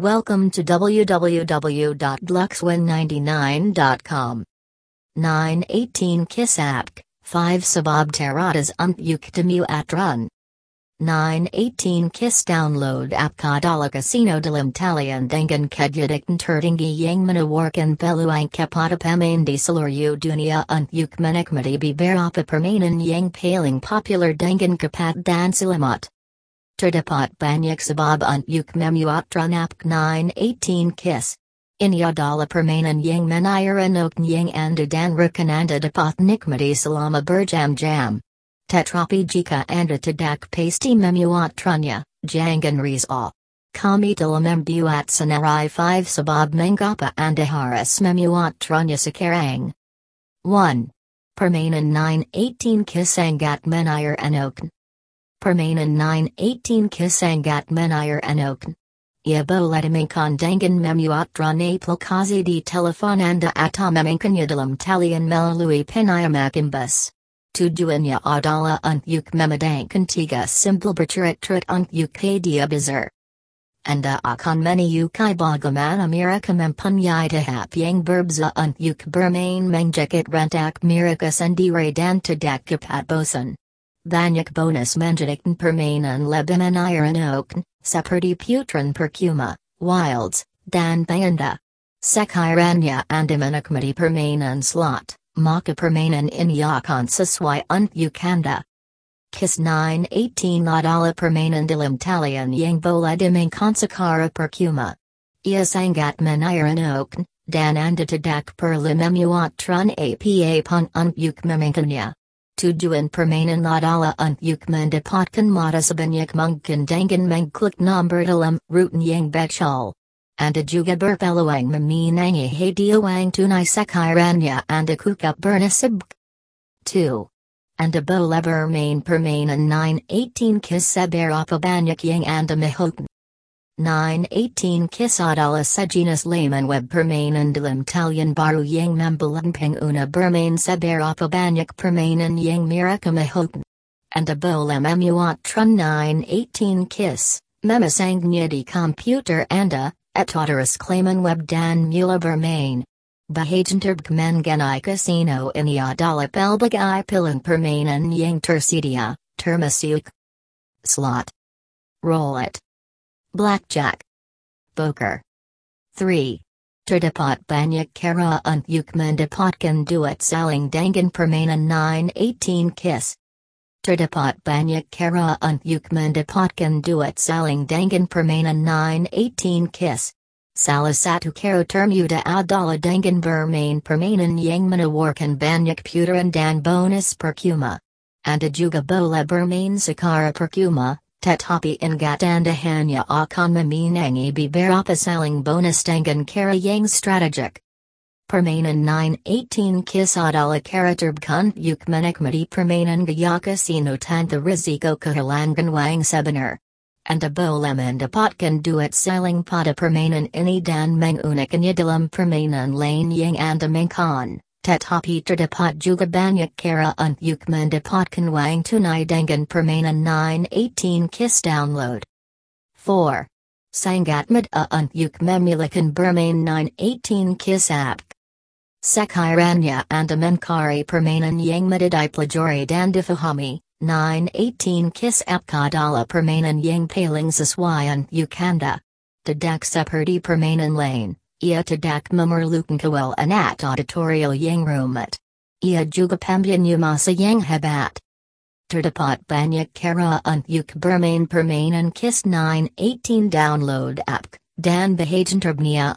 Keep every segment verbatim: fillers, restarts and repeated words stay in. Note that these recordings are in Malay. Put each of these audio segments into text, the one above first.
Welcome to w w w dot dluxewin ninety nine dot com. nine eighteen Kiss app, five sabab teratas umpyuktamu at run. nine eighteen Kiss download app kadala casino dalam talian dengan kedyadik tertinggi yang menawarkan peluang kepada pemain di seluruh dunia untuk menikmati beberapa permainan yang paling popular dengan kepat dan selamat. Terdapat banyak sebab untuk memuatkan app nine eighteen Kiss. Ini adalah permainan yang menyenangkan yang anda dan rekan anda dapat nikmati selama berjam-jam. Tetapi jika anda tidak pasti memuatkannya, jangan risau. Kami telah membuat senarai lima sebab mengapa anda harus memuatkannya sekarang. satu. Permainan nine eighteen Kiss sangat menyenangkan. Permainan nine eighteen Kiss sangat menyenangkan. Ia boleh dimainkan dengan memuatkan aplikasi di telefon anda atau memainkannya dalam talian melalui penyemak imbas. Tujuannya adalah untuk memudahkan tiga simple bercerit-cerit untuk hadiah besar. Anda akan menyukai bagaimana mereka mempunyai tahap yang berbeza untuk bermain menjaket rentak mereka sendiri dan tidak cepat bosan. Banyak bonus menjadikan permainan lebih menyenangkan, seperti putaran percuma, wilds, dan panda. Sekiranya anda menikmati permainan slot, maka permainan ini akan sesuai untuk anda. Kiss nine eighteen adalah permainan dalam talian yang boleh dimainkan secara percuma. Ia sangat menyenangkan, dan anda tidak perlu memuatkan apa pun untuk memainkannya. Tujuan permainan adalah untuk mendapatkan mata sebanyak mungkin dengan mengklik nombor dalam rutin yang betul. Anda juga berpeluang memenangi hadiah wang tunai sekiranya anda cukup bernasib. dua. Anda boleh bermain permainan nine eighteen Kiss seberapa banyak yang anda mahukan. nine eighteen Kiss adalah sejenis laman web permainan dalam talian baru yang membolehkan pengguna bermain seberapa banyak permainan yang mereka mahukan. Anda boleh memuatkan nine eighteen Kiss, memasangnya di komputer anda, etateris laman web dan mula bermain. Bahagian termengenai casino ini adalah pelbagai pilihan permainan yang tersedia, termasuk slot, roulette, blackjack, poker. tiga. Terdapat banyak cara untuk mendapatkan duit saling dengan permainan nine eighteen Kiss. Terdapat banyak cara untuk mendapatkan duit saling dengan permainan nine eighteen Kiss. Salah satu cara termudah adalah dengan bermain permainan yang menawarkan banyak putaran dan bonus percuma. Anda juga boleh bermain secara percuma, tetapi ingat anda hanya akan memenangi beberapa saling bonus dengan cara yang strategik. Permainan nine eighteen Kiss adalah cara terbaik untuk menikmati permainan gaya kasino tanpa risiko kehilangan wang sebenar. Anda boleh mendapatkan duit saling pada permainan ini dan menggunakannya dalam permainan lain yang anda mainkan. Tetapi terdapat juga banyak cara untuk mendapatkan wang tunai dengan permainan nine eighteen Kiss download. empat. Sangat mudah untuk memulakan bermain nine eighteen Kiss app. Sekiranya anda mencari permainan yang mudah dipelajari dan difahami, nine eighteen Kiss app adalah permainan yang paling sesuai untuk anda. Tidak seperti permainan lain, ia tidak memerlukan kewalahan atau tutorial yang rumit. Ia juga pembutuh masa yang hebat. Terdapat banyak cara untuk bermain permainan Kiss nine eighteen download app, dan bahagian terbaiknya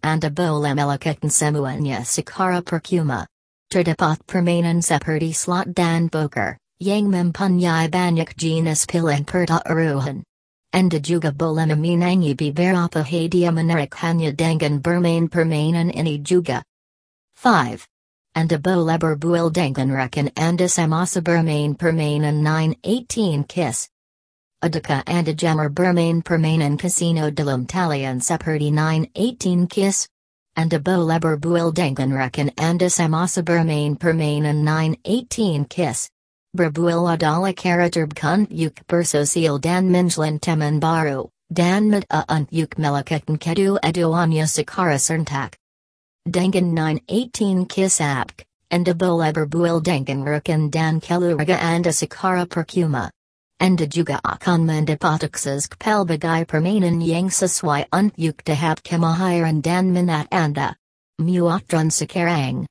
anda boleh melakukan semuanya secara percuma. Terdapat permainan seperti slot dan poker, yang mempunyai banyak jenis pilihan pertaruhan. Anda juga boleh memenangi beberapa hadiah menarik hanya dengan bermain permainan ini juga. lima. Anda boleh berbual dengan rekan anda semasa bermain permainan nine eighteen Kiss. Adakah anda gemar bermain permainan kasino dalam talian seperti nine eighteen Kiss? Anda boleh berbual dengan rekan anda semasa bermain permainan nine eighteen Kiss. Berbual adalah cara terbaik untuk bersosial dan menjalin teman baru, Danmata Unthuk Melakatan Kedu Eduanya Sakara Serntak. Dengan nine eighteen Kiss Apk, and Abola Berbuil Dengan Rakan Dan Keluraga and Sakara Perkuma. And juga akan mendapataksas kapal bagai permainan yang sesuai untuk dihap kemahiran dan minat anda. Muatran sekarang,